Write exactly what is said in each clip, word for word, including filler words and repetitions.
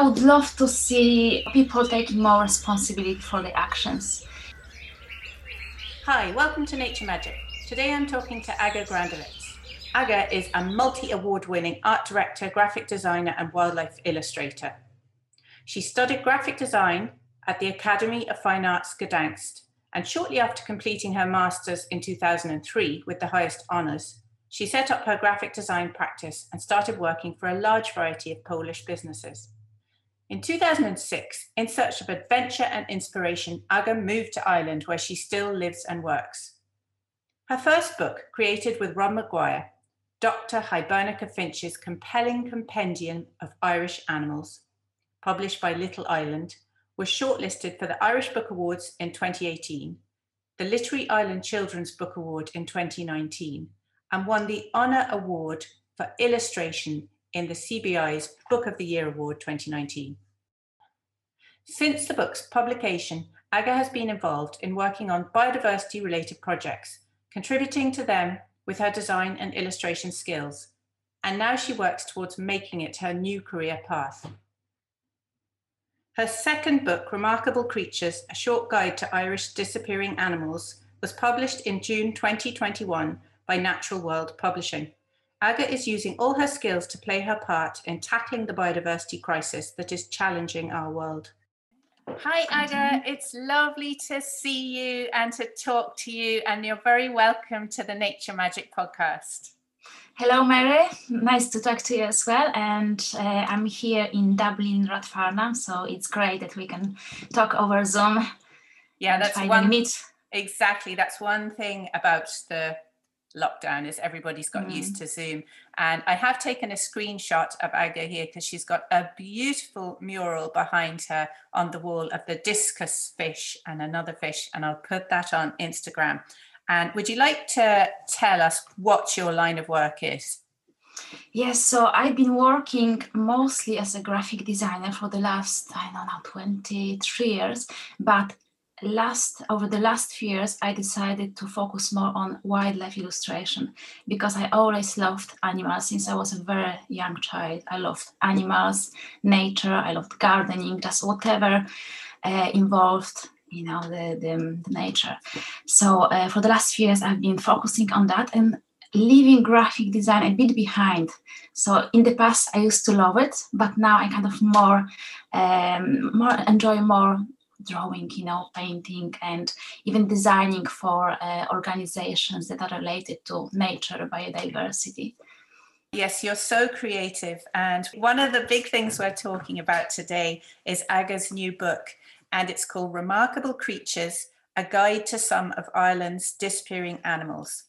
I would love to see people taking more responsibility for their actions. Hi, welcome to Nature Magic. Today I'm talking to Aga Grądowicz. Aga is a multi-award winning art director, graphic designer and wildlife illustrator. She studied graphic design at the Academy of Fine Arts Gdansk, and shortly after completing her master's in two thousand three with the highest honours, she set up her graphic design practice and started working for a large variety of Polish businesses. In two thousand six, in search of adventure and inspiration, Aga moved to Ireland, where she still lives and works. Her first book, created with Ron Maguire, Doctor Hibernica Finch's Compelling Compendium of Irish Animals, published by Little Island, was shortlisted for the Irish Book Awards in twenty eighteen, the Literary Island Children's Book Award in twenty nineteen, and won the Honour Award for Illustration in the C B I's Book of the Year Award twenty nineteen. Since the book's publication, Aga has been involved in working on biodiversity-related projects, contributing to them with her design and illustration skills, and now she works towards making it her new career path. Her second book, Remarkable Creatures, A Short Guide to Irish Disappearing Animals, was published in June twenty twenty-one by Natural World Publishing. Aga is using all her skills to play her part in tackling the biodiversity crisis that is challenging our world. Hi Aga, it's lovely to see you and to talk to you, and you're very welcome to the Nature Magic podcast. Hello Mary, nice to talk to you as well, and uh, I'm here in Dublin, Rathfarnham, so it's great that we can talk over Zoom. Yeah, that's one meet. Exactly, that's one thing about the lockdown is everybody's got mm. used to Zoom, and I have taken a screenshot of Aga here because she's got a beautiful mural behind her on the wall of the discus fish and another fish, and I'll put that on Instagram. And would you like to tell us what your line of work is? Yes, so I've been working mostly as a graphic designer for the last, I don't know, twenty-three years. But last over the last few years, I decided to focus more on wildlife illustration because I always loved animals since I was a very young child. I loved animals, nature, I loved gardening, just whatever uh, involved you know, the, the, the nature. So uh, for the last few years, I've been focusing on that and leaving graphic design a bit behind. So in the past, I used to love it, but now I kind of more, um, more enjoy more drawing, you know, painting, and even designing for uh, organizations that are related to nature, biodiversity. Yes, you're so creative. And one of the big things we're talking about today is Aga's new book, and it's called Remarkable Creatures, A Guide to Some of Ireland's Disappearing Animals.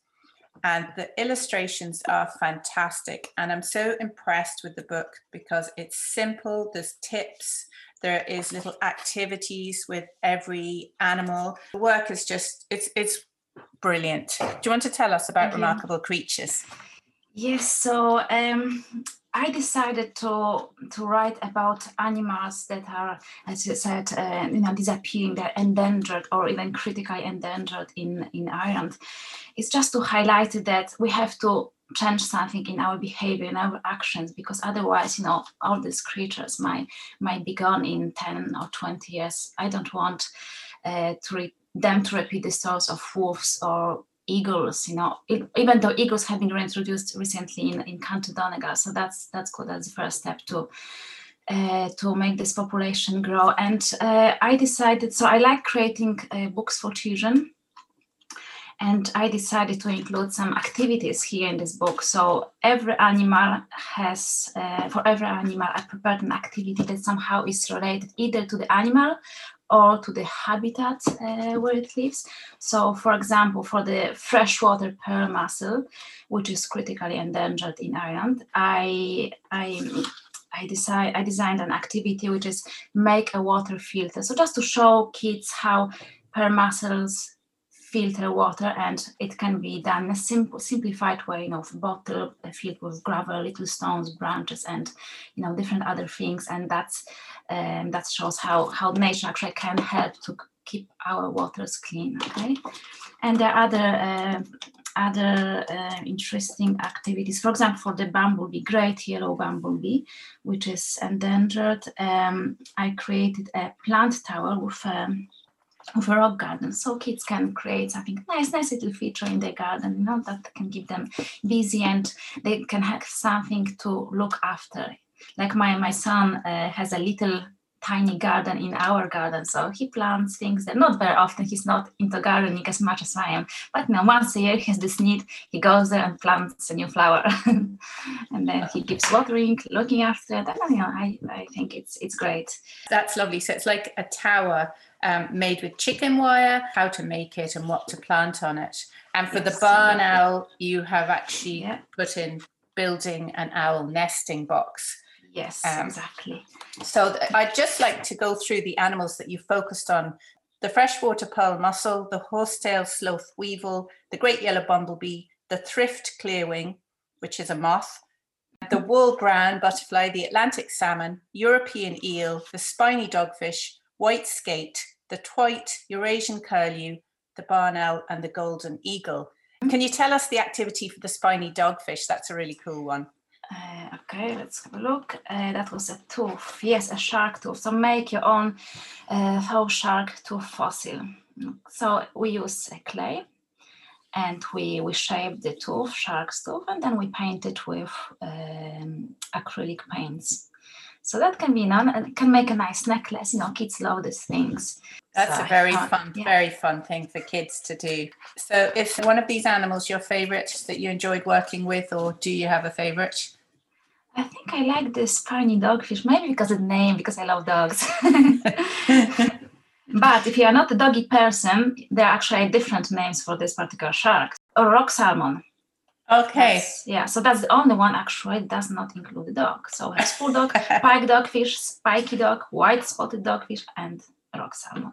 And the illustrations are fantastic. And I'm so impressed with the book because it's simple, there's tips, there is little activities with every animal. The work is just, it's, it's brilliant. Do you want to tell us about okay. Remarkable Creatures? Yes, so um, I decided to to write about animals that are, as you said, uh, you know, disappearing, they're endangered or even critically endangered in, in Ireland. It's just to highlight that we have to change something in our behavior, in our actions, because otherwise, you know, all these creatures might, might be gone in ten or twenty years. I don't want uh, to re- them to repeat the stories of wolves or eagles, you know, it, even though eagles have been reintroduced recently in, in County Donegal, so that's that's good. That's the first step to uh, to make this population grow. And uh, I decided, so I like creating uh, books for children, and I decided to include some activities here in this book. So every animal has, uh, for every animal, I prepared an activity that somehow is related either to the animal or to the habitat uh, where it lives. So for example, for the freshwater pearl mussel, which is critically endangered in Ireland, I I I, decide, I designed an activity which is make a water filter. So just to show kids how pearl mussels filter water, and it can be done in a simple, simplified way, you know, with bottle filled with gravel, little stones, branches, and you know, different other things. And that's um, that shows how how nature actually can help to keep our waters clean. Okay, and there are other uh, other uh, interesting activities. For example, for the bumblebee, great yellow bumblebee, which is endangered, um, I created a plant tower with um, of a rock garden, so kids can create something nice, nice little feature in their garden, you know, that can keep them busy and they can have something to look after. Like my, my son uh, has a little tiny garden in our garden, so he plants things that not very often, he's not into gardening as much as I am, but you know, once a year he has this need, he goes there and plants a new flower and then he keeps watering, looking after it. You know, I, I think it's it's great. That's lovely. So it's like a tower um, made with chicken wire, how to make it and what to plant on it. And for yes, the barn yeah. owl, you have actually yeah. put in building an owl nesting box. Yes, um, exactly. So th- I'd just like to go through the animals that you focused on. The freshwater pearl mussel, the horsetail sloth weevil, the great yellow bumblebee, the thrift clearwing, which is a moth, the wool brown butterfly, the Atlantic salmon, European eel, the spiny dogfish, white skate, the twite, Eurasian curlew, the barn owl and the golden eagle. Can you tell us the activity for the spiny dogfish? That's a really cool one. Uh, okay, let's have a look. Uh, that was a tooth. Yes, a shark tooth. So make your own uh, faux shark tooth fossil. So we use uh, clay and we, we shape the tooth, shark's tooth, and then we paint it with um, acrylic paints. So that can be done and can make a nice necklace. You know, kids love these things. That's so, a very uh, fun, yeah. very fun thing for kids to do. So if one of these animals, your favorite that you enjoyed working with, or do you have a favorite? I think I like the spiny dogfish, maybe because of the name, because I love dogs. But if you are not a doggy person, there are actually different names for this particular shark. Or rock salmon. Okay. Yes, yeah, so that's the only one actually that does not include the dog. So it's full dog, pike dogfish, spiky dog, white spotted dogfish, and rock salmon.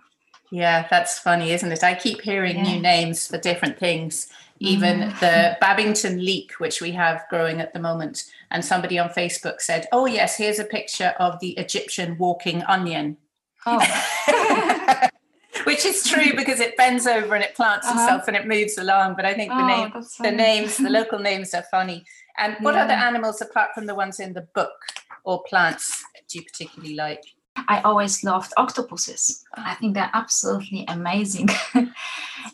Yeah, that's funny, isn't it? I keep hearing yeah. new names for different things. Even mm. the Babington leek, which we have growing at the moment, and somebody on Facebook said, "Oh yes, here's a picture of the Egyptian walking onion." Oh. Which is true because it bends over and it plants uh-huh. itself and it moves along. But I think the, oh, name, the names, the local names are funny. And what yeah. other animals, apart from the ones in the book, or plants, do you particularly like? I always loved octopuses. I think they're absolutely amazing.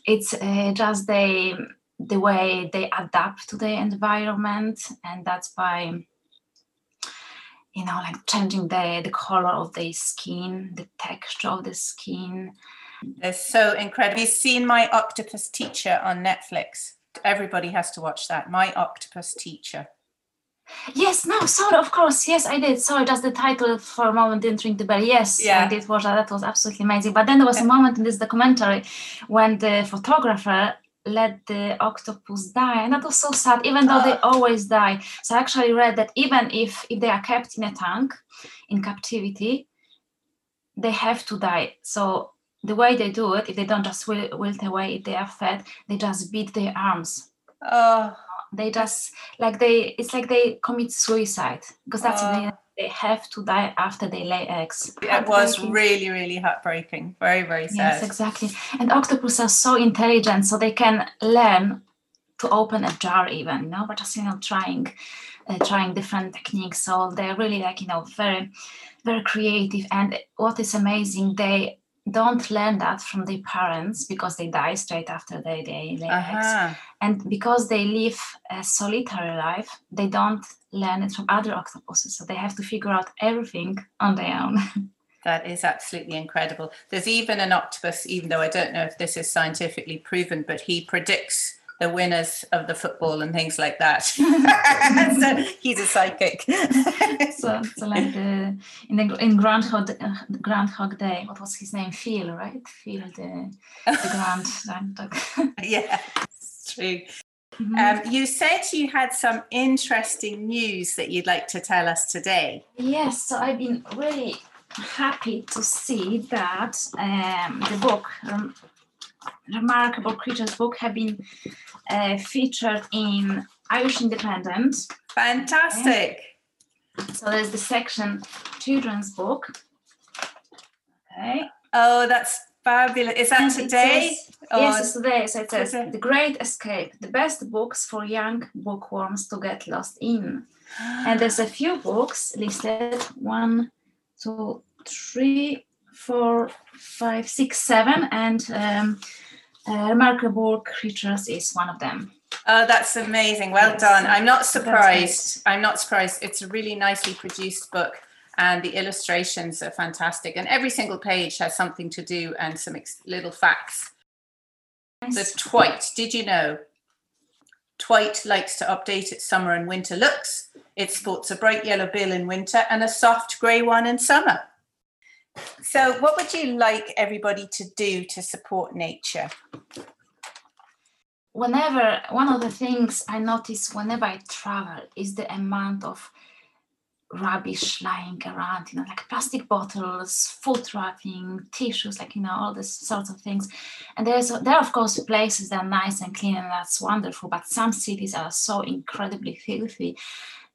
It's uh, just they, the way they adapt to the environment. And that's by... you know, like changing the, the color of the skin, the texture of the skin. They're so incredible. You've seen My Octopus Teacher on Netflix. Everybody has to watch that. My Octopus Teacher. Yes, no, sorry, of course. Yes, I did. Sorry, just the title for a moment didn't ring the bell. Yes, yeah. I did watch that. That was absolutely amazing. But then there was a moment in this documentary when the photographer let the octopus die, and that was so sad, even though they always die. So I actually read that even if, if they are kept in a tank, in captivity, they have to die. So the way they do it, if they don't just wilt away, if they are fed, they just beat their arms. Oh. They just, like they, it's like they commit suicide, because that's oh. the they have to die after they lay eggs. It was really, really heartbreaking. Very, very sad. Yes, exactly. And octopus are so intelligent, so they can learn to open a jar even, you know, but just, you know, trying, uh, trying different techniques. So they're really like, you know, very, very creative. And what is amazing, they don't learn that from their parents because they die straight after they, they lay uh-huh. eggs. And because they live a solitary life, they don't learn it from other octopuses. So they have to figure out everything on their own. That is absolutely incredible. There's even an octopus, even though I don't know if this is scientifically proven, but he predicts the winners of the football and things like that. So he's a psychic. so, so like the in the in Groundhog uh, Groundhog Day, what was his name? Phil, right? Phil the the Grand Groundhog. Yeah, it's true. Mm-hmm. Um, you said you had some interesting news that you'd like to tell us today. Yes, so I've been really happy to see that um, the book. Um, Remarkable Creatures book have been uh, featured in Irish Independent. Fantastic. Okay. So there's the section children's book. Okay. Oh, that's Fabulous. Is that today? It says, or... Yes, it's today. So it says, The Great Escape, the best books for young bookworms to get lost in. And there's a few books listed. One, two, three, four, five, six, seven. And um, uh, Remarkable Creatures is one of them. Oh, that's amazing. Well yes. done. I'm not surprised. I'm not surprised. It's a really nicely produced book. And the illustrations are fantastic. And every single page has something to do and some ex- little facts. Nice. The Twite, did you know? Twite likes to update its summer and winter looks. It sports a bright yellow bill in winter and a soft grey one in summer. So what would you like everybody to do to support nature? Whenever, one of the things I notice whenever I travel is the amount of rubbish lying around, you know, like plastic bottles, food wrapping, tissues, like, you know, all these sorts of things. And there's there are, of course, places that are nice and clean and that's wonderful, but some cities are so incredibly filthy.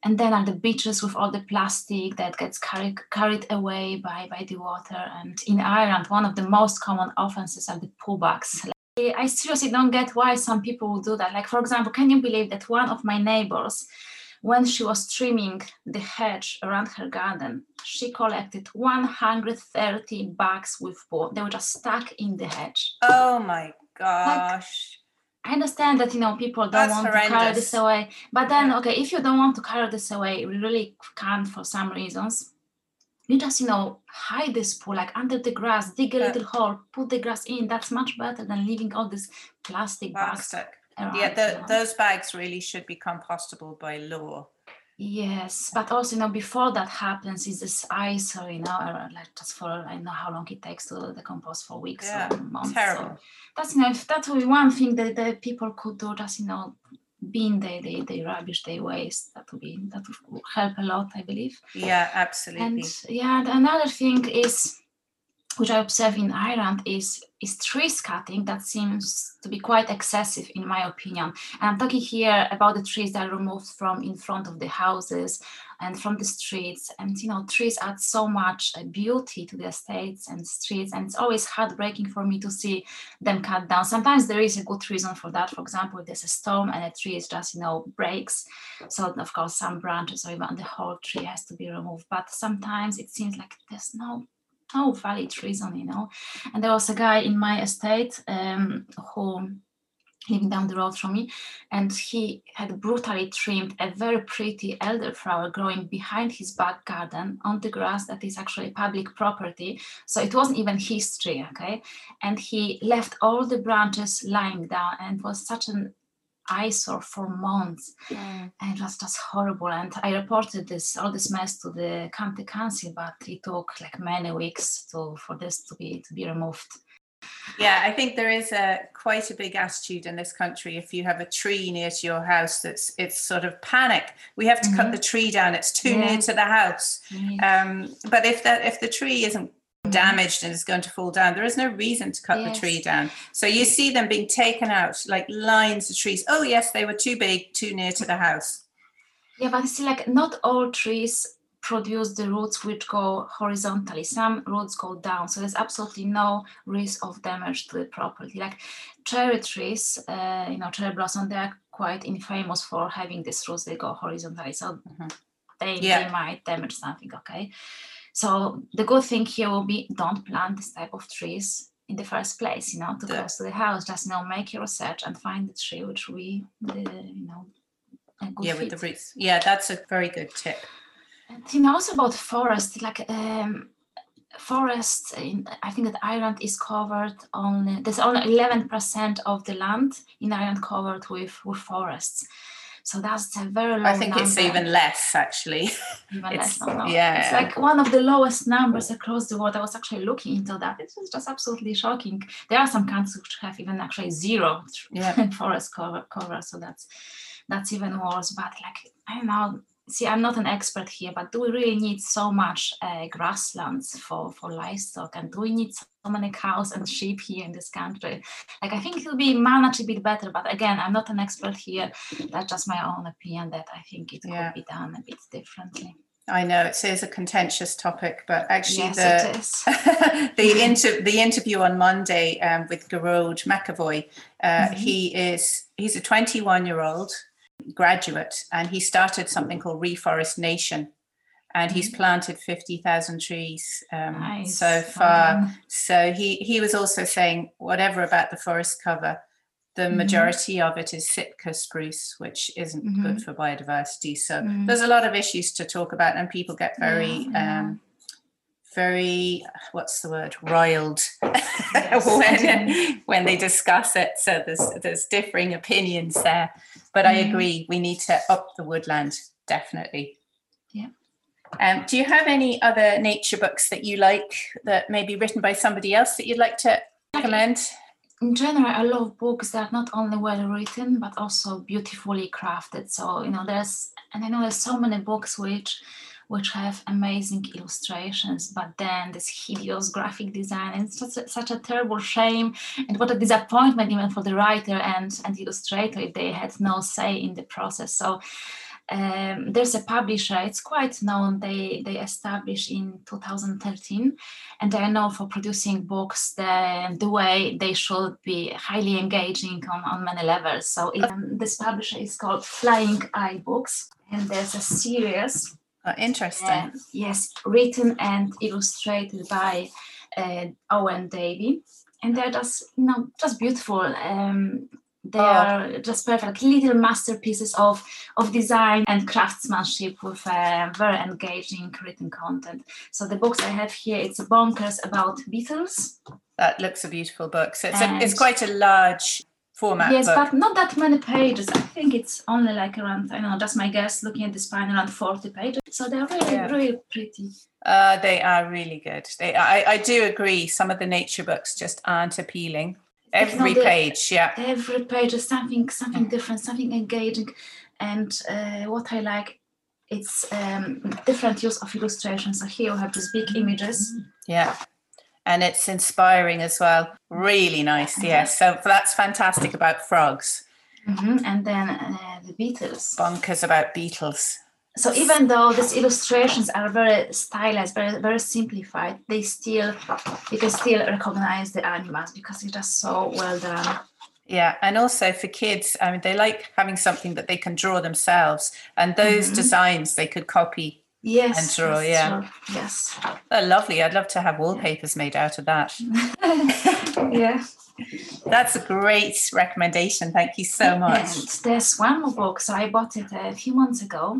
And then are the beaches with all the plastic that gets carried carried away by, by the water. And in Ireland, one of the most common offenses are the pullbacks. Like, I seriously don't get why some people will do that. Like, for example, can you believe that one of my neighbors, when she was trimming the hedge around her garden, she collected one hundred thirty bags with wool. They were just stuck in the hedge. Oh my gosh. Like, I understand that, you know, people don't That's want horrendous. to carry this away. But then, okay, if you don't want to carry this away, we really can't for some reasons. You just, you know, hide this pool, like under the grass, dig a yeah. little hole, put the grass in. That's much better than leaving all this plastic, plastic. bags. Around, yeah, the, you know. Those bags really should be compostable by law. Yes, but also, you know, before that happens is this ice, or, you know, or like just for, I don't know how long it takes to decompose, for weeks yeah, or months. Terrible. So that's, you know, if that would be one thing that the people could do, just, you know, bin they, they, they rubbish, they waste, that would be, that would help a lot, I believe. Yeah, absolutely. And yeah, the, another thing is, which I observe in Ireland, is is tree cutting that seems to be quite excessive, in my opinion. And I'm talking here about the trees that are removed from in front of the houses and from the streets. And, you know, trees add so much beauty to the estates and streets. And it's always heartbreaking for me to see them cut down. Sometimes there is a good reason for that. For example, if there's a storm and a tree is just, you know, breaks. So, of course, some branches or even the whole tree has to be removed. But sometimes it seems like there's no No valid reason, you know. And there was a guy in my estate um, who lived down the road from me, and he had brutally trimmed a very pretty elderflower growing behind his back garden on the grass that is actually public property. So it wasn't even his tree, okay? And he left all the branches lying down, and it was such an eyesore for months, mm. and it was just horrible. And I reported this all this mess to the county council, but it took like many weeks to for this to be to be removed. Yeah, I think there is a quite a big attitude in this country. If you have a tree near to your house, that's it's sort of panic. We have to mm-hmm. cut the tree down. It's too yeah. near to the house. Yeah. Um, but if that if the tree isn't damaged and is going to fall down, there is no reason to cut yes. the tree down. So you see them being taken out, like lines of trees. Oh yes, they were too big, too near to the house. Yeah, but see, like, not all trees produce the roots which go horizontally. Some roots go down, so there's absolutely no risk of damage to the property. Like cherry trees, uh, you know, cherry blossom, they are quite infamous for having these roots, they go horizontally, so mm-hmm. they, yeah. they might damage something, okay? So the good thing here will be, don't plant this type of trees in the first place, you know, too close to the house. Just, you know, make your research and find the tree which we, the, you know, a good yeah, fit. With the roots. Yeah, that's a very good tip. And, you know, also about forest, like um, forest, in, I think that Ireland is covered only, there's only eleven percent of the land in Ireland covered with, with forests. So that's a very low I think number. It's even less, actually. Even it's, less, no, no. Yeah. It's like one of the lowest numbers across the world. I was actually looking into that. It was just absolutely shocking. There are some countries which have even actually zero yeah. forest cover, cover. So that's that's even worse. But like, I don't know. See, I'm not an expert here, but do we really need so much uh, grasslands for, for livestock? And do we need so many cows and sheep here in this country? Like, I think it will be managed a bit better. But again, I'm not an expert here. That's just my own opinion that I think it yeah. could be done a bit differently. I know it is a contentious topic, but actually yes, the the, inter- the interview on Monday um, with Geroge McAvoy, uh, mm-hmm. he is he's a twenty-one-year-old graduate, and he started something called Reforest Nation, and he's planted fifty thousand trees um, nice. so far. Um, so he, he was also saying, whatever about the forest cover, the majority mm-hmm. of it is Sitka spruce, which isn't mm-hmm. good for biodiversity. So mm-hmm. there's a lot of issues to talk about, and people get very, yeah. um, very, what's the word, riled yes. when when they discuss it. So there's there's differing opinions there. But mm-hmm. I agree, we need to up the woodland, definitely. Yeah. Um, do you have any other nature books that you like that may be written by somebody else that you'd like to recommend? In general, I love books that are not only well written, but also beautifully crafted. So, you know, there's, and I know there's so many books which which have amazing illustrations, but then this hideous graphic design, and it's such a, such a terrible shame, and what a disappointment even for the writer and, and illustrator if they had no say in the process. So um, there's a publisher, it's quite known, they, they established in two thousand thirteen, and they are known for producing books the, the way they should be, highly engaging on, on many levels. So it, um, this publisher is called Flying Eye Books, and there's a series. Oh, interesting. Uh, yes, written and illustrated by uh, Owen Davy, and they're just, you know, just beautiful. Um, They are oh. just perfect, little masterpieces of, of design and craftsmanship with uh, very engaging written content. So the books I have here, it's Bonkers About Beetles. That looks a beautiful book. So it's, a, it's quite a large format. Yes, book. But not that many pages. I think it's only like around, I don't know, just my guess, looking at the spine, around forty pages. So they're really, yeah. really pretty. Uh, they are really good. They, I, I do agree. Some of the nature books just aren't appealing. Every the, page, yeah. Every page is something, something different, something engaging, and uh, what I like, it's um, different use of illustration. So here you have these big images. Yeah, and it's inspiring as well. Really nice, mm-hmm. yes. So that's fantastic about frogs. Mm-hmm. And then uh, the beetles. Bonkers About Beetles. So even though these illustrations are very stylized, very very simplified, they still, you can still recognize the animals because it's just so well done. Yeah, and also for kids, I mean, they like having something that they can draw themselves, and those mm-hmm. designs they could copy yes, and draw. Yes, yeah, true. Yes, they're lovely. I'd love to have wallpapers made out of that. yeah. That's a great recommendation. Thank you so much. And there's one more book. So I bought it a few months ago.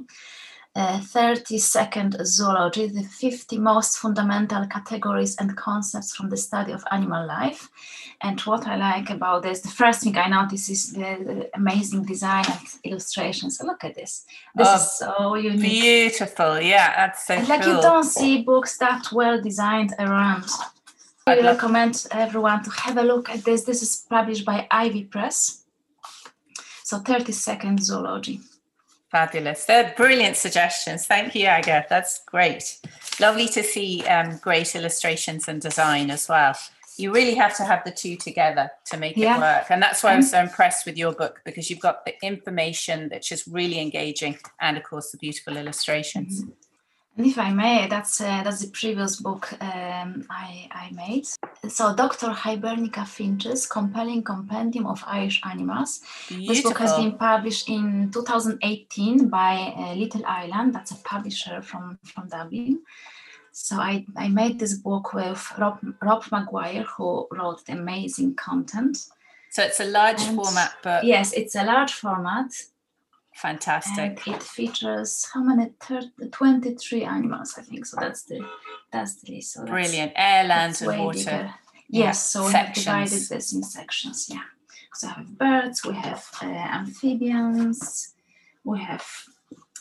Uh, thirty second Zoology, the fifty most fundamental categories and concepts from the study of animal life. And what I like about this, the first thing I notice is the amazing design and illustrations. So look at this. This oh, is so unique. Beautiful. Yeah, that's so and, like, cool. Like, you don't see books that well designed around. I recommend everyone to have a look at this. This is published by Ivy Press. So thirty second Zoology. Fabulous. They're brilliant suggestions. Thank you, Aga. That's great. Lovely to see um, great illustrations and design as well. You really have to have the two together to make yeah. it work. And that's why I'm so impressed with your book, because you've got the information that's just really engaging and, of course, the beautiful illustrations. Mm-hmm. And if I may, that's uh, that's the previous book um, I, I made. So Doctor Hibernica Finch's Compelling Compendium of Irish Animals. Beautiful. This book has been published in two thousand eighteen by uh, Little Island. That's a publisher from, from Dublin. So I, I made this book with Rob, Rob Maguire, who wrote the amazing content. So it's a large and format book. Yes, it's a large format. Fantastic. And it features how many? thirty, twenty-three animals, I think. So that's the that's the list. So brilliant. Air, land, and water. Bigger. Yes. Yeah. So sections. We have divided this in sections. Yeah. So we have birds. We have uh, amphibians. We have.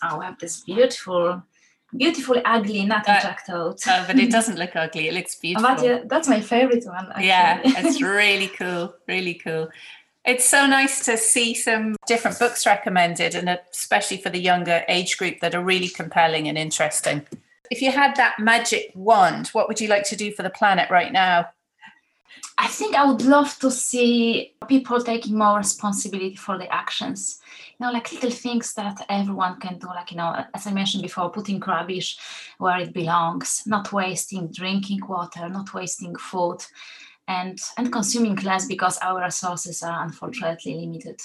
Oh, we have this beautiful, beautiful ugly nutty uh, jackdaw. Uh, but it doesn't look ugly. It looks beautiful. But, uh, that's my favorite one. Actually. Yeah, it's really cool. Really cool. It's so nice to see some different books recommended, and especially for the younger age group, that are really compelling and interesting. If you had that magic wand, what would you like to do for the planet right now? I think I would love to see people taking more responsibility for their actions. You know, like little things that everyone can do, like, you know, as I mentioned before, putting rubbish where it belongs, not wasting drinking water, not wasting food, and, and consuming less because our resources are unfortunately limited.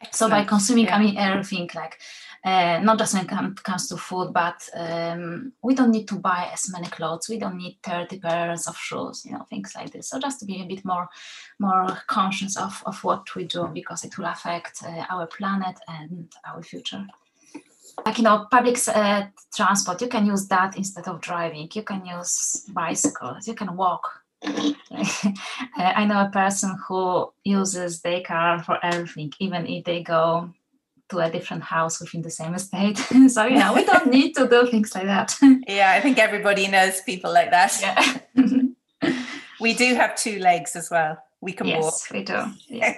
Excellent. So by consuming, yeah. I mean, everything, like, Uh, not just when it comes to food, but um, we don't need to buy as many clothes. We don't need thirty pairs of shoes, you know, things like this. So just to be a bit more more conscious of, of what we do, because it will affect uh, our planet and our future. Like, you know, public uh, transport, you can use that instead of driving. You can use bicycles. You can walk. I know a person who uses their car for everything, even if they go to a different house within the same estate. So, you know, we don't need to do things like that. Yeah, I think everybody knows people like that. Yeah. We do have two legs as well. We can yes, walk. Yes, we do. Yeah.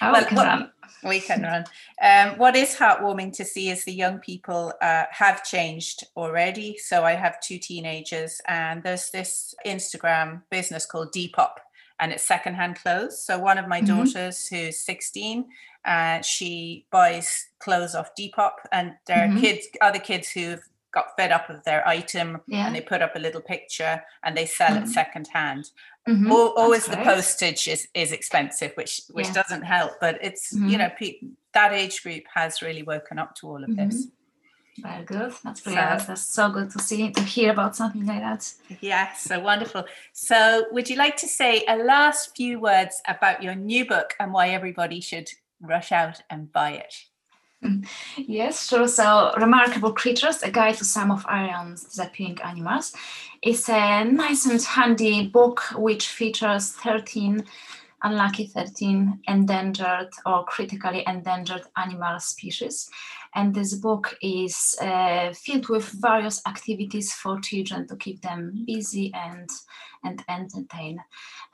Oh, well, we can what, run. We can run. Um, what is heartwarming to see is the young people uh, have changed already. So I have two teenagers, and there's this Instagram business called Depop, and it's secondhand clothes. So one of my mm-hmm. daughters, who's sixteen, uh, she buys clothes off Depop, and there mm-hmm. are kids, other kids who've got fed up with their item, yeah. and they put up a little picture and they sell mm-hmm. it secondhand. Mm-hmm. Al- always That's the great. postage is, is expensive, which which yeah. doesn't help. But it's mm-hmm. you know, pe- that age group has really woken up to all of mm-hmm. this. Very good. That's brilliant. So, that's so good to see, to hear about something like that. Yeah, so wonderful. So would you like to say a last few words about your new book and why everybody should rush out and buy it? Yes, sure. So Remarkable Creatures, a guide to some of Ireland's disappearing animals. It's a nice and handy book which features thirteen unlucky thirteen endangered or critically endangered animal species. And this book is uh, filled with various activities for children to keep them busy and and entertained.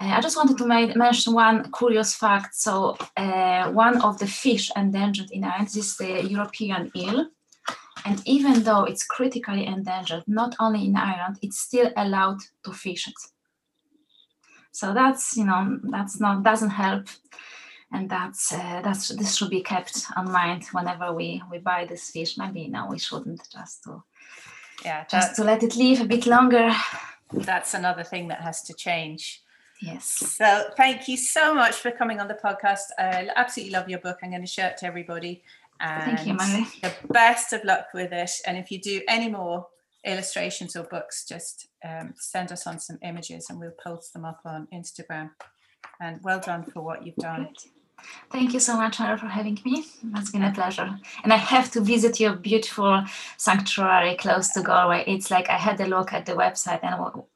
Uh, I just wanted to make, mention one curious fact. So uh, one of the fish endangered in Ireland is the European eel. And even though it's critically endangered, not only in Ireland, it's still allowed to fish it. So that's, you know, that's not, doesn't help. And that's, uh, that's, this should be kept in mind whenever we, we buy this fish. Maybe no, we shouldn't, just to, yeah, just to let it live a bit longer. That's another thing that has to change. Yes. So thank you so much for coming on the podcast. I absolutely love your book. I'm going to share it to everybody. And thank you, Molly. The best of luck with it. And if you do any more illustrations or books, just um, send us on some images and we'll post them up on Instagram. And well done for what you've done. Great. Thank you so much, Ara, for having me. It's been a pleasure. And I have to visit your beautiful sanctuary close to Galway. It's like, I had a look at the website and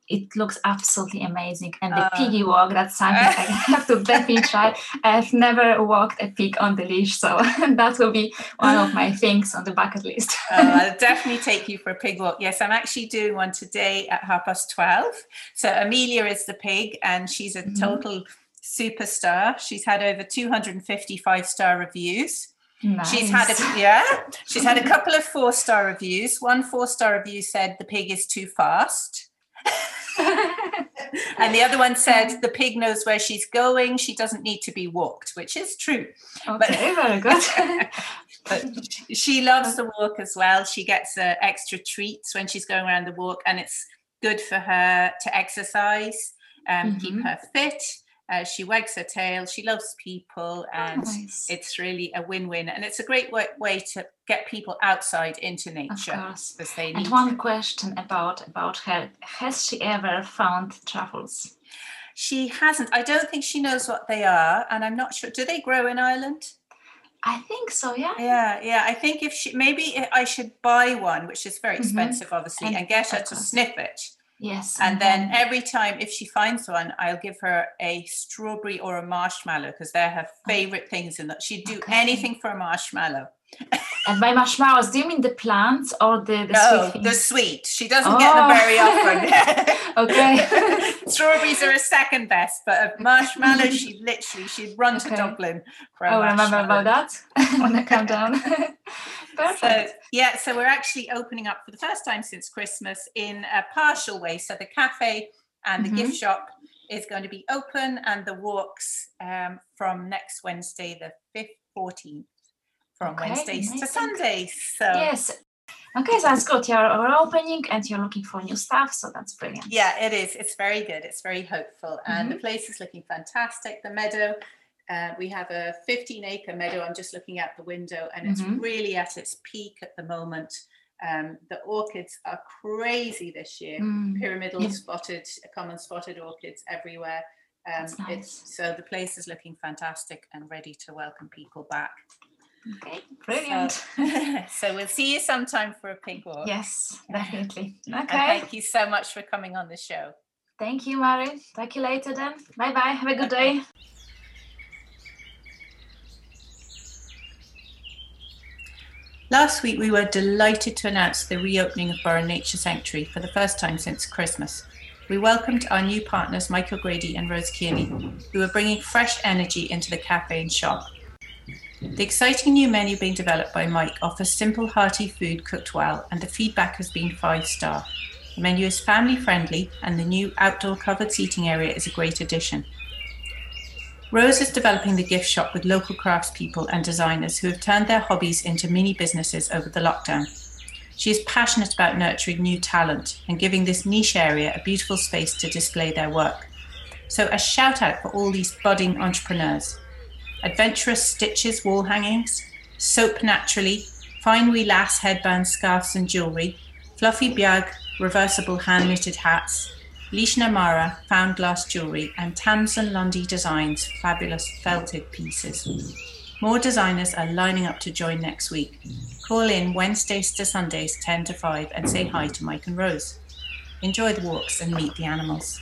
it looks absolutely amazing. And the uh, piggy walk, that's something I have to definitely try. I've never walked a pig on the leash, so that will be one of my things on the bucket list. uh, I'll definitely take you for a pig walk. Yes, I'm actually doing one today at half past twelve. So Amelia is the pig, and she's a total... Mm-hmm. superstar. She's had over two hundred fifty five-star reviews. Nice. She's had a, yeah, she's had a couple of four-star reviews. One four-star review said the pig is too fast. And the other one said the pig knows where she's going. She doesn't need to be walked, which is true. Okay, very good. But she loves the walk as well. She gets uh, extra treats when she's going around the walk, and it's good for her to exercise and um, mm-hmm. keep her fit. Uh, she wags her tail, she loves people, and nice. It's really a win-win. And it's a great way, way to get people outside into nature. Of course. As they need. And one question about, about her. Has she ever found truffles? She hasn't. I don't think she knows what they are, and I'm not sure. Do they grow in Ireland? I think so, yeah. Yeah, yeah. I think if she, maybe I should buy one, which is very expensive, mm-hmm. obviously, and, and get her to sniff it. Yes. And then every time, if she finds one, I'll give her a strawberry or a marshmallow, because they're her favorite things, and that she'd do okay. anything for a marshmallow. And by marshmallows, do you mean the plants or the, the no, sweet things? The sweet. She doesn't oh. get them very often. Okay. Strawberries are a second best, but a marshmallow, she literally, she'd run okay. to Dublin for a oh, marshmallow. Oh, remember about that when I come down. Perfect. So, yeah, so we're actually opening up for the first time since Christmas in a partial way. So the cafe and the mm-hmm. gift shop is going to be open, and the walks um, from next Wednesday, the fifth, fourteenth, from okay, Wednesdays amazing. to Sundays. So yes. Okay, that's good. You're opening and you're looking for new stuff, so that's brilliant. Yeah, it is. It's very good. It's very hopeful. And mm-hmm. the place is looking fantastic. The meadow, uh, we have a fifteen acre meadow. I'm just looking out the window, and it's mm-hmm. really at its peak at the moment. Um, the orchids are crazy this year. Mm. Pyramidal yeah. spotted, common spotted orchids everywhere. Um, nice. it's, so the place is looking fantastic and ready to welcome people back. Okay, brilliant. So, so we'll see you sometime for a pink walk. Yes, definitely. Okay. And thank you so much for coming on the show. Thank you, Mary. Talk to you later then. Bye-bye. Have a good day. Last week, we were delighted to announce the reopening of Borough Nature Sanctuary for the first time since Christmas. We welcomed our new partners, Michael Grady and Rose Kearney, who are bringing fresh energy into the cafe and shop. The exciting new menu being developed by Mike offers simple, hearty food cooked well, and the feedback has been five-star. The menu is family-friendly, and the new outdoor covered seating area is a great addition. Rose is developing the gift shop with local craftspeople and designers who have turned their hobbies into mini businesses over the lockdown. She is passionate about nurturing new talent and giving this niche area a beautiful space to display their work. So a shout out for all these budding entrepreneurs. Adventurous Stitches wall hangings, Soap Naturally, Fine Wee Lass headbands, scarves and jewellery, Fluffy bag, reversible hand-knitted hats, Lishna Mara, found glass jewellery, and Tamsin Lundy Designs, fabulous felted pieces. More designers are lining up to join next week. Call in Wednesdays to Sundays, ten to five, and say hi to Mike and Rose. Enjoy the walks and meet the animals.